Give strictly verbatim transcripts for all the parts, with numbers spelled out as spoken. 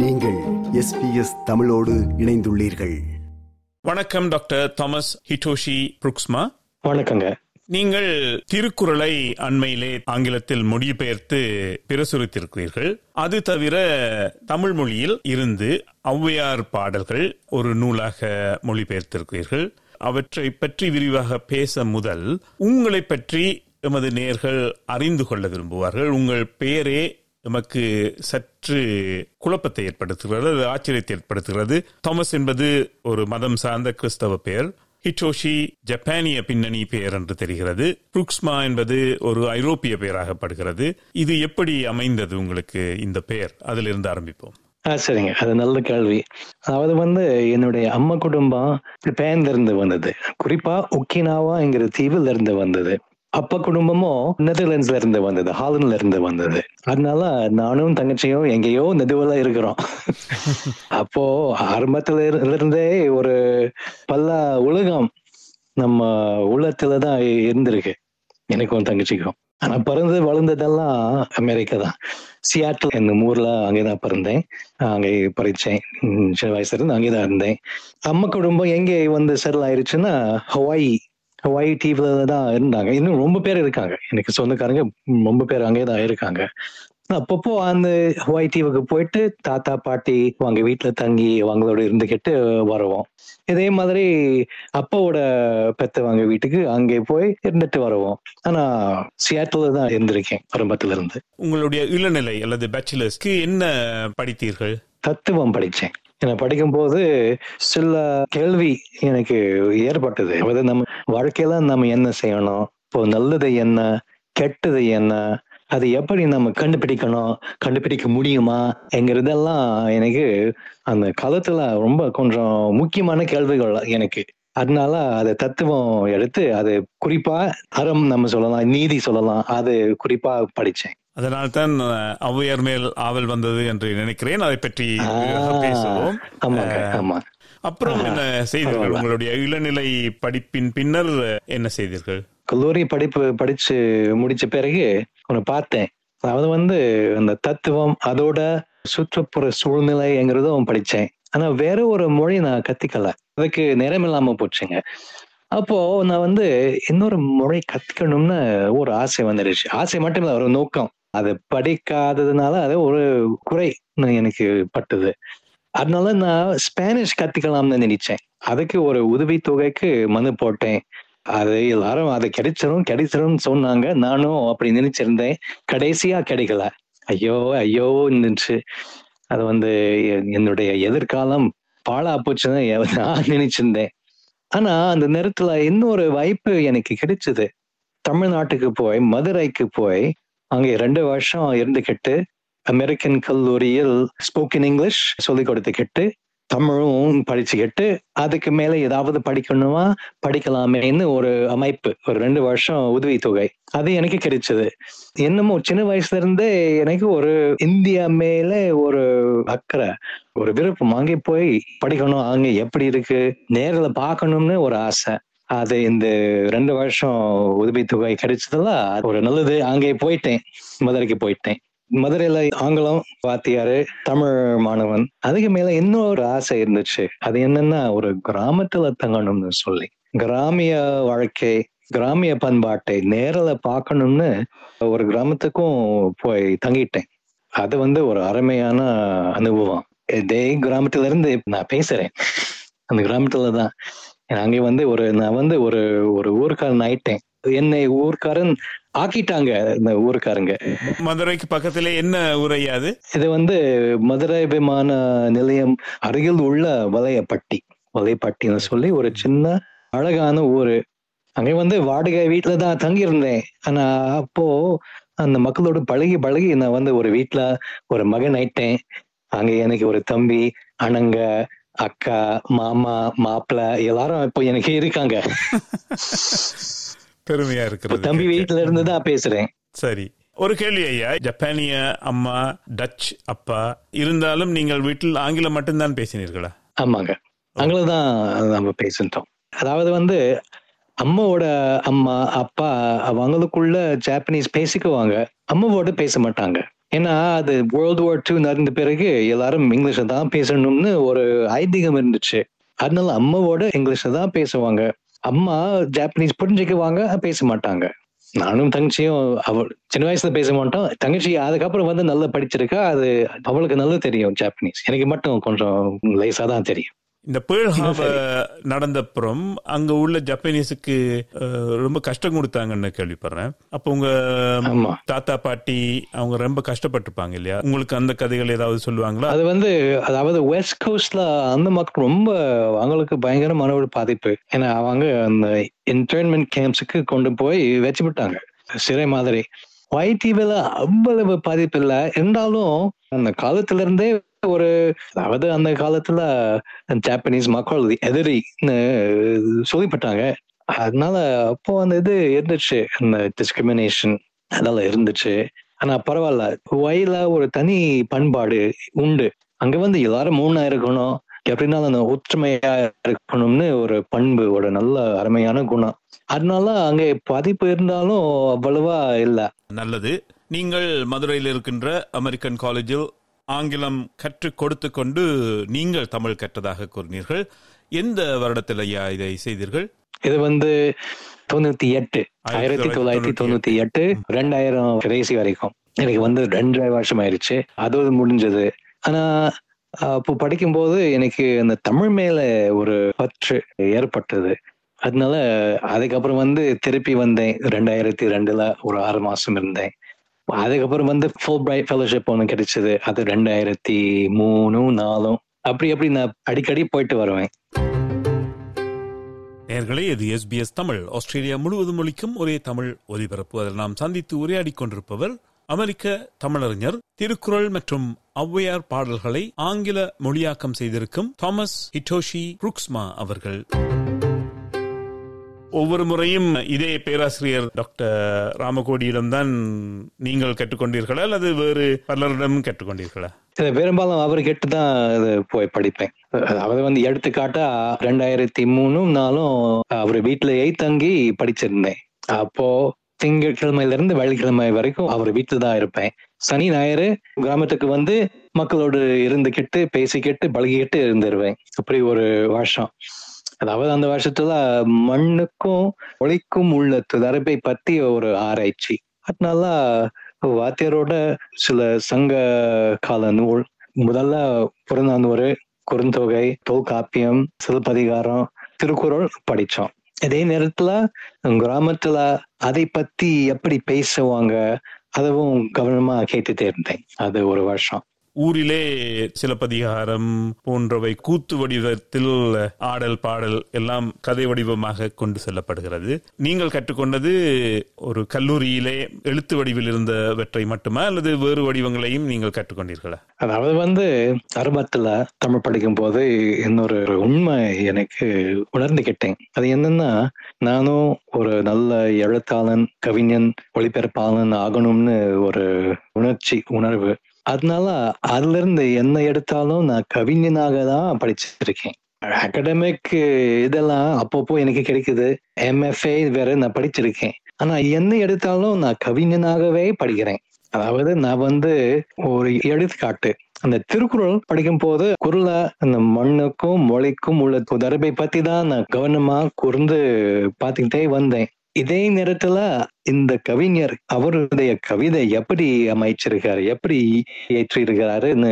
நீங்கள் S B S தமிழோடு இணைந்துள்ளீர்கள். வணக்கம் டாக்டர் தாமஸ் ஹிட்டோஷி புருக்ஸ்மா. வணக்கங்க. நீங்கள் திருக்குறளை அண்மையிலே ஆங்கிலத்தில் மொழிபெயர்த்து பிரசுரித்திருக்கிறீர்கள். அது தவிர தமிழ் மொழியில் இருந்து ஔவையார் பாடல்கள் ஒரு நூலாக மொழிபெயர்த்திருக்கிறீர்கள். அவற்றை பற்றி விரிவாக பேச முதல் உங்களை பற்றி எமது நேயர்கள் அறிந்து கொள்ள விரும்புவார்கள். உங்கள் பெயரே நமக்கு சற்று குழப்பத்தை ஏற்படுத்துகிறது, அது ஆச்சரியத்தை ஏற்படுத்துகிறது. தாமஸ் என்பது ஒரு மதம் சார்ந்த கிறிஸ்தவ பெயர், ஹிட்டோஷி ஜப்பானிய பின்னணி பெயர் என்று தெரிகிறது, புருக்ஸ்மா என்பது ஒரு ஐரோப்பிய பெயராகப்படுகிறது. இது எப்படி அமைந்தது உங்களுக்கு இந்த பெயர்? அதிலிருந்து ஆரம்பிப்போம். சரிங்க, அது நல்ல கேள்வி. அதாவது வந்து என்னுடைய அம்மா குடும்பம் ஜப்பான்ல இருந்து வந்தது, குறிப்பா ஒக்கினாவாங்கிற தீவில் இருந்து வந்தது. அப்பா குடும்பமும் நெதர்லாண்ட்ஸ்ல இருந்து வந்தது, ஹாலண்ட்ல இருந்து வந்தது. அதனால நானும் தங்கச்சியும் எங்கேயோ நெடுவெல்லாம் இருக்கிறோம். அப்போ ஆரம்பத்துல இருந்தே ஒரு பல்ல உலகம் நம்ம உள்ளத்துலதான் இருந்திருக்கு எனக்கும் தங்கச்சிக்கும். ஆனா பிறந்து வளர்ந்ததெல்லாம் அமெரிக்கா தான், சியாட்டில் என்னும் ஊர்ல. அங்கேதான் பிறந்தேன், அங்கே படிச்சேன், சின்ன வயசுல இருந்து அங்கேதான் இருந்தேன். அம்மா குடும்பம் எங்கே வந்து செட்டில் ஆயிருச்சுன்னா ஹவாயி ஹவாயி தீவில் தான் இருந்தாங்க. இன்னும் ரொம்ப பேர் இருக்காங்க, எனக்கு சொந்தக்காரங்க ரொம்ப பேர் அங்கே தான் இருக்காங்க. அப்பப்போ அந்த ஹவாய் தீவுக்கு போயிட்டு தாத்தா பாட்டி அவங்க வீட்டுல தங்கி அவங்களோட இருந்துக்கிட்டு வருவோம். இதே மாதிரி அப்பாவோட பெத்தவங்க வீட்டுக்கு அங்கே போய் இருந்துட்டு வருவோம். ஆனா சியாட்டில் தான் இருந்திருக்கேன் ஆரம்பத்துல இருந்து. உங்களுடைய இளநிலை அல்லது பேச்சுலர்ஸ்க்கு என்ன படித்தீர்கள்? தத்துவம் படிச்சேன். நான் படிக்கும் போது சில கேள்வி எனக்கு ஏற்பட்டது. அதாவது நம்ம வாழ்க்கையில நம்ம என்ன செய்யணும், இப்போ நல்லது என்ன, கெட்டது என்ன, அது எப்படி நம்ம கண்டுபிடிக்கணும், கண்டுபிடிக்க முடியுமா என்கிறதெல்லாம் எனக்கு அந்த காலத்துல ரொம்ப கொஞ்சம் முக்கியமான கேள்விகள் எனக்கு. அதனால அதை தத்துவம் எடுத்து அது குறிப்பா அறம் நம்ம சொல்லலாம், நீதி சொல்லலாம், அது குறிப்பா படிச்சேன். அதனால்தான் ஔவையார் மேல் ஆவல் வந்தது என்று நினைக்கிறேன். அதை பற்றி பேசுவோம். அப்புறம் என்ன செய்தீர்கள்? உங்களுடைய இளநிலை படிப்பின் பின்னர் என்ன செய்தீர்கள்? கல்லூரி படிப்பு படிச்சு முடிச்ச பிறகு ஒன்று பார்த்தேன். அதாவது வந்து அந்த தத்துவம் அதோட சுற்றுப்புற சூழ்நிலைங்கிறதும் படிச்சேன். ஆனா வேற ஒரு மொழி நான் கத்திக்கல, அதுக்கு நேரம் இல்லாம போச்சுங்க. அப்போ நான் வந்து இன்னொரு மொழி கத்துக்கணும்னு ஒரு ஆசை வந்துடுச்சு. ஆசை மட்டும் இல்லை, ஒரு நோக்கம். அதை படிக்காததுனால அது ஒரு குறை எனக்கு பட்டது. அதனால நான் ஸ்பானிஷ் கத்துக்கலாம்னு நினைச்சேன். அதுக்கு ஒரு உதவி தொகைக்கு மனு போட்டேன். அது எல்லாரும் அதை கிடைச்சிரும் கிடைச்சிரும் சொன்னாங்க. நானும் அப்படி நினைச்சிருந்தேன். கடைசியா கிடைக்கல. ஐயோ ஐயோ நினைச்சு அது வந்து என்னுடைய எதிர்காலம் பாழா போச்சுன்னு நான் நினைச்சிருந்தேன். ஆனா அந்த நேரத்துல இன்னொரு வாய்ப்பு எனக்கு கிடைச்சது. தமிழ்நாட்டுக்கு போய் மதுரைக்கு போய் அங்கே ரெண்டு வருஷம் இருந்துக்கிட்டு அமெரிக்கன் கல்லூரியில் ஸ்போக்கன் இங்கிலீஷ் சொல்லி கொடுத்துக்கிட்டு தமிழும் படிச்சுக்கிட்டு அதுக்கு மேல ஏதாவது படிக்கணுமா படிக்கலாமேன்னு ஒரு அமைப்பு, ஒரு ரெண்டு வருஷம் உதவி தொகை அது எனக்கு கிடைச்சது. என்னமோ சின்ன வயசுல இருந்தே எனக்கு ஒரு இந்தியா மேல ஒரு அக்கறை, ஒரு விருப்பம். அங்கே போய் படிக்கணும், அங்கே எப்படி இருக்கு நேர்ல பாக்கணும்னு ஒரு ஆசை. அது இந்த ரெண்டு வருஷம் உதவி தொகை கிடைச்சதுல ஒரு நல்லது. அங்கே போயிட்டேன், மதுரைக்கு போயிட்டேன். மதுரையில ஆங்கிலம் வாத்தியாரு, தமிழ் மாணவன். அதுக்கு மேல இன்னொரு ஆசை இருந்துச்சு. அது என்னன்னா ஒரு கிராமத்துல தங்கணும்னு சொல்லி, கிராமிய வாழ்க்கை, கிராமிய பண்பாட்டை நேரில பாக்கணும்னு ஒரு கிராமத்துக்கும் போய் தங்கிட்டேன். அது வந்து ஒரு அருமையான அனுபவம். இதே கிராமத்துல இருந்து நான் பேசுறேன். அந்த கிராமத்துலதான் அங்கே வந்து ஒரு நான் வந்து ஒரு ஒரு ஊர்க்காரன் ஆயிட்டேன். என்னை ஊர்க்காரன் ஆக்கிட்டாங்க இந்த ஊருக்காரங்க. மதுரைக்கு பக்கத்துல என்ன ஊரையாது? இது வந்து மதுரை விமான நிலையம் அருகில் உள்ள வலையப்பட்டி, வலையப்பட்டின்னு சொல்லி ஒரு சின்ன அழகான ஊரு. அங்க வந்து வாடகை வீட்டுல தான் தங்கியிருந்தேன். ஆனா அப்போ அந்த மக்களோட பழகி பழகி நான் வந்து ஒரு வீட்டுல ஒரு மகன் ஆயிட்டேன். அங்க எனக்கு ஒரு தம்பி, அண்ணங்க, அக்கா, மாமா, மாப்பிள்ளை எல்லாரும் இப்போ எனக்கு இருக்காங்க. பெருமையா இருக்கிறது. தம்பி வீட்டுல இருந்துதான் பேசுறேன். சரி, ஒரு கேள்வி ஐயா. ஜப்பானிய அம்மா, டச் அப்பா இருந்தாலும் நீங்கள் வீட்டில் ஆங்கிலம் மட்டும்தான் பேசினீர்களா? ஆமாங்க, ஆங்கிலம் தான் நம்ம பேசிட்டோம். அதாவது வந்து அம்மாவோட அம்மா அப்பா அவங்களுக்குள்ள ஜாப்பனீஸ் பேசிக்குவாங்க, அம்மாவோட பேச மாட்டாங்க. ஏன்னா அது வேர்ல்டு வார் டூ நடந்த பிறகு எல்லாரும் இங்கிலீஷை தான் பேசணும்னு ஒரு ஐதீகம் இருந்துச்சு. அதனால அம்மாவோட இங்கிலீஷை தான் பேசுவாங்க. அம்மா ஜாப்பனீஸ் புரிஞ்சுக்குவாங்க, பேச மாட்டாங்க. நானும் தங்கச்சியும் அவள் சின்ன வயசுல பேச மாட்டோம். தங்கச்சி அதுக்கப்புறம் வந்து நல்லா படிச்சிருக்கா, அது அவளுக்கு நல்லா தெரியும் ஜாப்பனீஸ். எனக்கு மட்டும் கொஞ்சம் லேசா தான் தெரியும். இந்த பேர்ல் ஹார்பர் நடந்தப்புறம் அங்க உள்ள ஜப்பானீஸுக்கு ரொம்ப கஷ்டம் கொடுத்தாங்கன்னு கேள்விப்படுறேன். அப்போ உங்க தாத்தா பாட்டி அவங்க ரொம்ப கஷ்டப்பட்டிருப்பாங்க இல்லையா? உங்களுக்கு அந்த கதைகள் ஏதாவது சொல்லுவாங்களா? அது வந்து அதாவது வெஸ்ட் கோஸ்ட்ல அந்த மக்கள் ரொம்ப அவங்களுக்கு பயங்கரமான ஒரு பாதிப்பு. ஏன்னா அவங்க அந்த இன்டர்ன்மெண்ட் கேம்ப்ஸுக்கு கொண்டு போய் வச்சு விட்டாங்க சிறை மாதிரி. வைத்தீவில அவ்வளவு பாதிப்பு இல்லை இருந்தாலும் அந்த காலத்துல இருந்தே ஒரு அதாவது அந்த காலத்துல ஜாப்பனீஸ் மக்கள் எதிரின்னு சொல்லிப்பட்டாங்க. அதனால அப்போ அந்த இது இருந்துச்சு, அந்த டிஸ்கிரிமினேஷன் அதெல்லாம் இருந்துச்சு. ஆனா பரவாயில்ல, வயல ஒரு தனி பண்பாடு உண்டு. அங்க வந்து எல்லாரும் மூணா இருக்கணும், எப்படின்னாலும் அந்த ஒற்றுமையா இருக்கணும்னு ஒரு பண்பு, ஒரு நல்ல அருமையான குணம். அதனால அங்க பாதிப்பு இருந்தாலும் அவ்வளவா இல்ல. நல்லது. நீங்கள் மதுரையில் இருக்கின்ற அமெரிக்கன் காலேஜில் ஆங்கிலம் கற்றுக் கொடுத்து கொண்டு நீங்கள் தமிழ் கற்றதாக கூறினீர்கள். எந்த வருடத்தில் இதை செய்தீர்கள்? இது வந்து தொண்ணூத்தி எட்டு ஆயிரத்தி தொள்ளாயிரத்தி தொண்ணூத்தி எட்டு ரெண்டாயிரம் கடைசி வரைக்கும் எனக்கு வந்து ரெண்டரை வருஷம் ஆயிடுச்சு. அதோடு முடிஞ்சது. ஆனா அப்போ படிக்கும் போது எனக்கு அந்த தமிழ் மேல ஒரு பற்று ஏற்பட்டது. அதனால அதுக்கப்புறம் வந்து திருப்பி வந்தேன். ரெண்டாயிரத்தி ரெண்டுல ஒரு ஆறு மாசம் இருந்தேன். அதுக்கப்புறம் வந்து ஃபுல் பிரைட் ஃபெலோஷிப் ஒன்று கிடைச்சது. அது ரெண்டாயிரத்தி மூணும் நாலும் அப்படி அப்படி நான் அடிக்கடி போயிட்டு வருவேன். நேயர்களே, இது எஸ் பி எஸ் தமிழ். ஆஸ்திரேலியா முழுவதும் ஒலிக்கும் ஒரே தமிழ் ஒலிபரப்பு. அதில் நாம் சந்தித்து உரையாடி கொண்டிருப்பவர் அமெரிக்க தமிழறிஞர், திருக்குறள் மற்றும் ஔவையார் பாடல்களை ஆங்கில மொழியாக்கம் செய்திருக்கும் தாமஸ் ஹிட்டோஷி புருக்ஸ்மா அவர்கள். ஒவ்வொரு முறையும் இதே பேராசிரியர் டாக்டர் ராமகோடியிடம்தான் நீங்கள் கற்றுக்கொண்டீர்களா அல்லது வேறு பலரிடம் கற்றுக்கொண்டீர்களா? பெரும்பாலும் அவர் கேட்டுதான் போய் படிப்பேன். அவர் வந்து எடுத்துக்காட்டா ரெண்டாயிரத்தி மூணும் நாலும் அவர் வீட்டிலேயே தங்கி படிச்சிருந்தேன். அப்போ திங்கட்கிழமையில இருந்து வெள்ளிக்கிழமை வரைக்கும் அவர் வீட்டில் தான் இருப்பேன். சனி ஞாயிறு கிராமத்துக்கு வந்து மக்களோடு இருந்துகிட்டு பேசிக்கிட்டு பழகிக்கிட்டு இருந்துருவேன். அப்படி ஒரு வருஷம். அதாவது அந்த வருஷத்துல மண்ணுக்கும் ஒளிக்கும் உள்ள தொடர்பை பத்தி ஒரு ஆராய்ச்சி. அதனால வாத்தியாரோட சில சங்க கால நூல், முதல்ல புறநானூறு, குறுந்தொகை, தொல்காப்பியம், சிலப்பதிகாரம், திருக்குறள் படிச்சோம். அதே நேரத்துல கிராமத்துல அதை பத்தி எப்படி பேசுவாங்க அதுவும் கவனமா கேட்டுட்டே இருந்தேன். அது ஒரு வருஷம். ஊரிலே சிலப்பதிகாரம் போன்றவை கூத்து வடிவத்தில் ஆடல் பாடல் எல்லாம் கதை வடிவமாக கொண்டு செல்லப்படுகிறது. நீங்கள் கற்றுக்கொண்டது ஒரு கல்லூரியிலே எழுத்து வடிவில் இருந்தவற்றை மட்டுமா அல்லது வேறு வடிவங்களையும் நீங்கள் கற்றுக்கொண்டீர்களா? அதாவது வந்து ஆரம்பத்துல தமிழ் படிக்கும் போது இன்னொரு உண்மை எனக்கு உணர்ந்துகிட்டேன். அது என்னன்னா, நானும் ஒரு நல்ல எழுத்தாளன், கவிஞன், ஒளிபரப்பாளன் ஆகணும்னு ஒரு உணர்ச்சி உணர்வு. அதனால அதுல இருந்து என்ன எடுத்தாலும் நான் கவிஞனாக தான் படிச்சிருக்கேன். அகடமிக் இதெல்லாம் அப்பப்போ எனக்கு கிடைக்குது. எம்எஃப்ஏ வேற நான் படிச்சிருக்கேன். ஆனா என்ன எடுத்தாலும் நான் கவிஞனாகவே படிக்கிறேன். அதாவது நான் வந்து ஒரு எடுத்துக்காட்டு, அந்த திருக்குறள் படிக்கும் போது குறள அந்த மண்ணுக்கும் மொழிக்கும் உள்ள தொடர்பை பத்தி தான் நான் கவனமா கூர்ந்து பார்த்துக்கிட்டே வந்தேன். இதே நேரத்துல இந்த கவிஞர் அவருடைய கவிதை எப்படி அமைச்சிருக்காரு, எப்படி ஏற்றிருக்கிறாருன்னு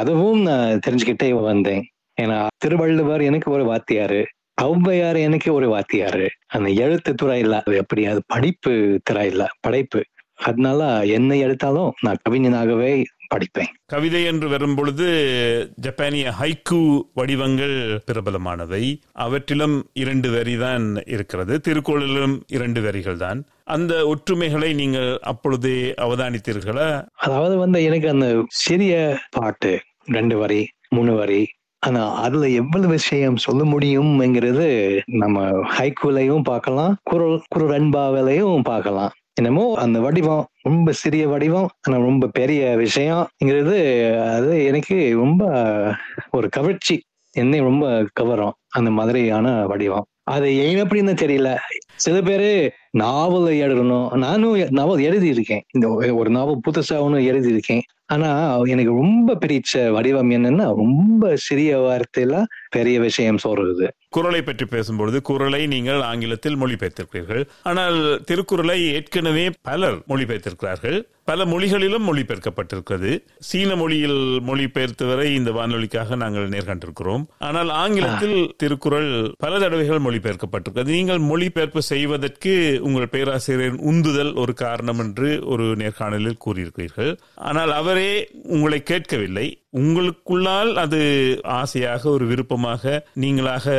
அதுவும் நான் தெரிஞ்சுக்கிட்டே வந்தேன். ஏன்னா திருவள்ளுவர் எனக்கு ஒரு வாத்தியாரு, ஔவையார் எனக்கு ஒரு வாத்தியாரு. அந்த எழுத்து துறையில எப்படி அது படிப்பு துறையில படைப்பு. அதனால என்ன எடுத்தாலும் நான் கவிஞனாகவே படிப்பேன். கவிதை என்று வரும் பொழுது ஜப்பானிய ஹைக்கு வடிவங்கள் பிரபலமானவை. அவற்றிலும் இரண்டு வரி தான் இருக்கிறது, திருக்குறளிலும் இரண்டு வரிகள் தான். அந்த ஒற்றுமைகளை நீங்கள் அப்பொழுதே அவதானித்தீர்களா? அதாவது வந்து எனக்கு அந்த சிறிய பாட்டு ரெண்டு வரி மூணு வரி, ஆனா அதுல எவ்வளவு விஷயம் சொல்ல முடியும்ங்கிறது நம்ம ஹைக்குலையும் பார்க்கலாம், குறள் குறள் அன்பாவிலையும் பார்க்கலாம். என்னமோ அந்த வடிவம் ரொம்ப சிறிய வடிவம், ஆனா ரொம்ப பெரிய விஷயம்ங்கிறது அது எனக்கு ரொம்ப ஒரு கவர்ச்சி, என்னை ரொம்ப கவரும் அந்த மாதிரியான வடிவம். அது ஏன் அப்படின்னு தெரியல. சில பேரு நாவலை எழுதணும், நானும் நாவல் எழுதி இருக்கேன், இந்த ஒரு நாவல் புதுசாகவும் எழுதி இருக்கேன். ஆனா எனக்கு ரொம்ப பிடிச்ச வடிவம் என்னன்னா ரொம்ப சிறிய வார்த்தையில பெரிய விஷயம் சொல்றது. குறளை பற்றி பேசும்பொழுது குறளை நீங்கள் ஆங்கிலத்தில் மொழிபெயர்த்திருக்கிறீர்கள், ஆனால் திருக்குறளை ஏற்கனவே பலர் மொழிபெயர்த்திருக்கிறார்கள், பல மொழிகளிலும் மொழிபெயர்க்கப்பட்டிருக்கிறது. சீன மொழியில் மொழிபெயர்த்து வரை இந்த வானொலிக்காக நாங்கள் நேர்கொண்டிருக்கிறோம். ஆனால் ஆங்கிலத்தில் திருக்குறள் பல தடவைகள் மொழிபெயர்க்கப்பட்டிருக்கிறது. நீங்கள் மொழிபெயர்ப்பு செய்வதற்கு உங்கள் பேராசிரியர் உந்துதல் ஒரு காரணம் என்று ஒரு நேர்காணலில் கூறியிருக்கிறீர்கள். ஆனால் அவரே உங்களை கேட்கவில்லை, உங்களுக்குள்ளால் அது ஆசையாக ஒரு விருப்பமாக நீங்களாக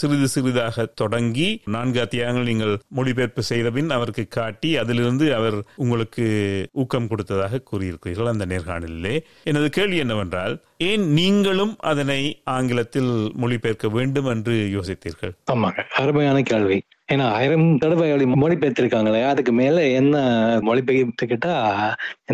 சிறிது சிறிதாக தொடங்கி நான்கு அத்தியாயங்கள் நீங்கள் மொழிபெயர்ப்பு செய்தபின் அவருக்கு காட்டி அதிலிருந்து அவர் உங்களுக்கு ஊக்கம் கொடுத்ததாக கூறியிருக்கிறீர்கள் அந்த நேர்காணலிலே. எனது கேள்வி என்னவென்றால், ஏன் நீங்களும் அதனை ஆங்கிலத்தில் மொழிபெயர்க்க வேண்டும் என்று யோசித்தீர்கள்? ஆமாங்க, அருமையான கேள்வி. ஏன்னா ஆயிரம் தடவை மொழிபெயர்த்திருக்காங்களே, அதுக்கு மேல என்ன மொழிபெயர்த்துக்கிட்டா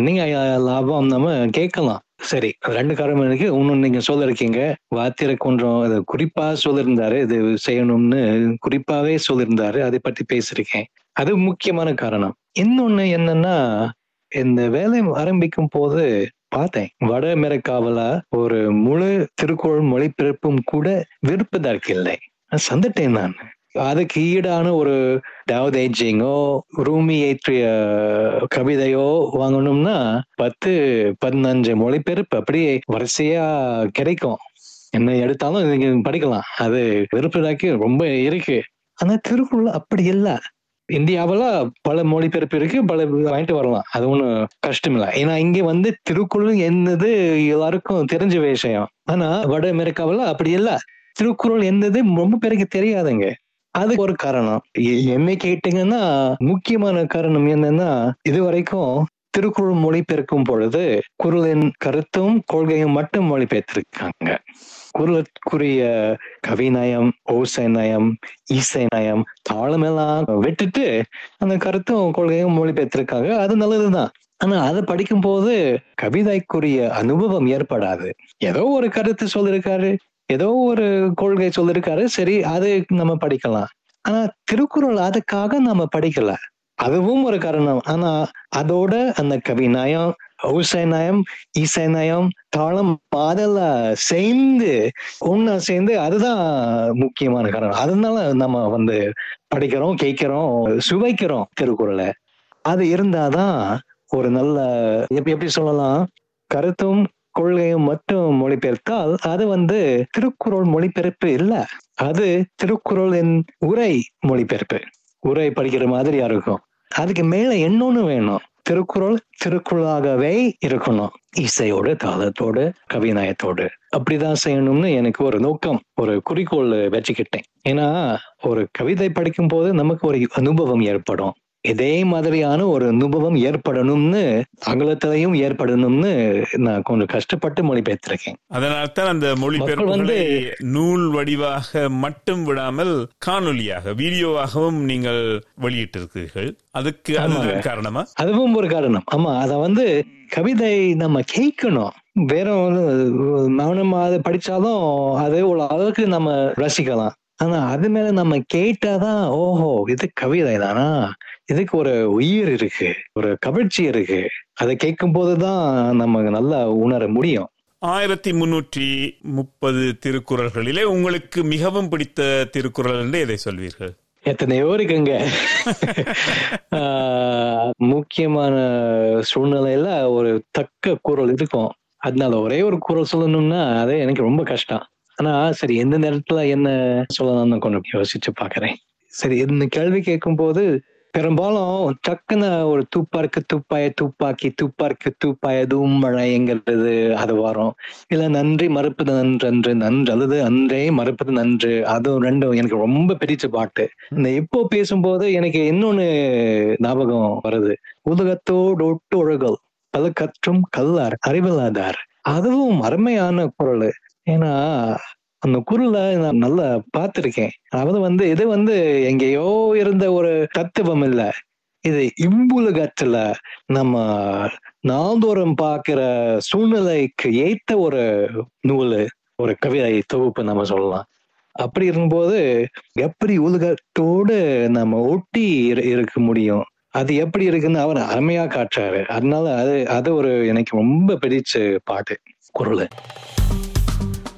நீங்க லாபம் நம்ம கேட்கலாம். சரி, ரெண்டு காரணம் இருக்கு. ஒன்னும் நீங்க சொல்லிருக்கீங்க, வாத்திர கொஞ்சம் குறிப்பா சொல்லிருந்தாரு, இது செய்யணும்னு குறிப்பாவே சொல்லிருந்தாரு, அதை பத்தி பேசிருக்கேன். அது முக்கியமான காரணம். இன்னொன்னு என்னன்னா, இந்த வேலை ஆரம்பிக்கும் போது பார்த்தேன், வட அமெரிக்காவில ஒரு முழு திருக்குறள் மொழிபெயர்ப்பும் கூட விருப்பதற்கு இல்லை, சந்திட்டேன் நான். அதுக்கு ஈடான ஒரு டாவ் தேஜிங்கோ ரூமி ஏற்றிய கவிதையோ வாங்கணும்னா பத்து பதினஞ்சு மொழிபெயர்ப்பு அப்படியே வரிசையா கிடைக்கும், என்ன எடுத்தாலும் நீங்க படிக்கலாம். அது விருப்பதாக்கி ரொம்ப இருக்கு. ஆனா திருக்குறள் அப்படி இல்லை. இந்தியாவில பல மொழிபெயர்ப்பு இருக்கு, பல வாங்கிட்டு வரலாம், அது ஒன்றும் கஷ்டம் இல்லை. ஏன்னா இங்க வந்து திருக்குறள் என்னது எல்லாருக்கும் தெரிஞ்ச விஷயம். ஆனா வட அமெரிக்காவில அப்படி இல்லை, திருக்குறள் என்னது ரொம்ப பேருக்கு தெரியாதுங்க. அது ஒரு காரணம். என்ன கேட்டீங்கன்னா, முக்கியமான காரணம் என்னன்னா, இது வரைக்கும் திருக்குறள் மொழிபெயர்க்கும் பொழுது குறளின் கருத்தும் கொள்கையும் மட்டும் மொழிபெயர்த்திருக்காங்க. குறளுக்குரிய கவிநயம், ஓசை நயம், இசை நயம், தாளமெல்லாம் விட்டுட்டு அந்த கருத்தும் கொள்கையும் மொழிபெயர்த்திருக்காங்க. அது நல்லதுதான். ஆனா அதை படிக்கும் போது கவிதைக்குரிய அனுபவம் ஏற்படாது. ஏதோ ஒரு கருத்து சொல்லிருக்காரு, ஏதோ ஒரு கொள்கை சொல்லிருக்காரு, சரி அது நம்ம படிக்கலாம். ஆனா திருக்குறள் அதுக்காக நம்ம படிக்கல, அதுவும் ஒரு காரணம். ஆனா அதோட அந்த கவிநயம், ஓசை நயம், இசை நயம், தாளம், அதெல்லாம் சேர்ந்து ஒன்னா சேர்ந்து, அதுதான் முக்கியமான காரணம். அதனால நம்ம வந்து படிக்கிறோம், கேட்கிறோம், சுவைக்கிறோம் திருக்குறளை. அது இருந்தாதான் ஒரு நல்ல, எப்படி எப்படி சொல்லலாம், கருத்தும் கொள்கையும் மட்டும் மொழிபெயர்த்தால் அது வந்து திருக்குறள் மொழிபெயர்ப்பு இல்ல, அது திருக்குறளின் உரை மொழிபெயர்ப்பு, உரை படிக்கிற மாதிரியா இருக்கும். அதுக்கு மேல என்னொன்னு வேணும், திருக்குறள் திருக்குறளாகவே இருக்கணும், இசையோடு, தாளத்தோடு, கவிநயத்தோடு. அப்படிதான் செய்யணும்னு எனக்கு ஒரு நோக்கம், ஒரு குறிக்கோள் வச்சுக்கிட்டேன். ஏன்னா ஒரு கவிதை படிக்கும் போது நமக்கு ஒரு அனுபவம் ஏற்படும், இதே மாதிரியான ஒரு அனுபவம் ஏற்படணும்னு, ஆங்கிலத்திலையும் ஏற்படணும்னு நான் கொஞ்சம் கஷ்டப்பட்டு மொழிபெயர்த்திருக்கேன். அதனால்தான் அந்த மொழிபெயர்ப்பு வந்து நூல் வடிவாக மட்டும் விடாமல் காணொலியாக, வீடியோவாகவும் நீங்கள் வெளியிட்டு இருக்கிறீர்கள். அதுக்கு அதுதான் காரணமா? அதுவும் ஒரு காரணம். ஆமா, அத வந்து கவிதை நம்ம கேட்கணும், வேற மௌனமா அதை படிச்சாலும் அது ஒரு அளவுக்கு நம்ம ரசிக்கலாம். ஆனா அது மேல நம்ம கேட்டாதான், ஓஹோ இது கவிதை தானா, இதுக்கு ஒரு உயிர் இருக்கு, ஒரு கவிழ்ச்சி இருக்கு, அதை கேட்கும் போதுதான் நம்ம நல்லா உணர முடியும். ஆயிரத்தி முன்னூற்றி முப்பது திருக்குறள்களிலே உங்களுக்கு மிகவும் பிடித்த திருக்குறள் என்று எதை சொல்வீர்கள்? எத்தனையோ இருக்குங்க. ஆஹ் முக்கியமான சூழ்நிலையில ஒரு தக்க குறள் இருக்கும், அதனால ஒரே ஒரு குறள் சொல்லணும்னா அது எனக்கு ரொம்ப கஷ்டம். ஆனா சரி, எந்த நேரத்துல என்ன சொல்லலாம்னு கொஞ்சம் யோசிச்சு பாக்குறேன். சரி, இந்த கேள்வி கேட்கும் போது பெரும்பாலும் டக்குன்னு ஒரு துப்பாருக்கு துப்பாய துப்பாக்கி, துப்பாருக்கு துப்பாய தூமழைங்கிறது அது வரும். இல்ல நன்றி மறுப்பது நன்றன்று, நன்று அல்லது அன்றே மறுப்பது நன்று, அதுவும் ரெண்டும் எனக்கு ரொம்ப பிடிச்ச பாட்டு. இந்த இப்போ பேசும்போது எனக்கு இன்னொன்னு ஞாபகம் வருது, உலகத்தோடு ஒட்டு ஒழுகல் பல கற்றும் கல்லார் அறிவில்லாதார், அதுவும் அருமையான குறள். ஏன்னா அந்த குறளை நான் நல்லா பார்த்திருக்கேன். அதாவது வந்து இது வந்து எங்கேயோ இருந்த ஒரு தத்துவம் இல்ல, இது இம்புலகத்துல நம்ம நாள்தோறும் பார்க்கிற சூழ்நிலைக்கு ஏத்த ஒரு நூல், ஒரு கவிதை தொகுப்பு நம்ம சொல்லலாம். அப்படி இருக்கும்போது எப்படி உலகத்தோடு நம்ம ஒட்டி இருக்க முடியும், அது எப்படி இருக்குன்னு அவர் அருமையா காட்டுறாரு. அதனால அது அது ஒரு எனக்கு ரொம்ப பிடிச்ச பாட்டு குரல்.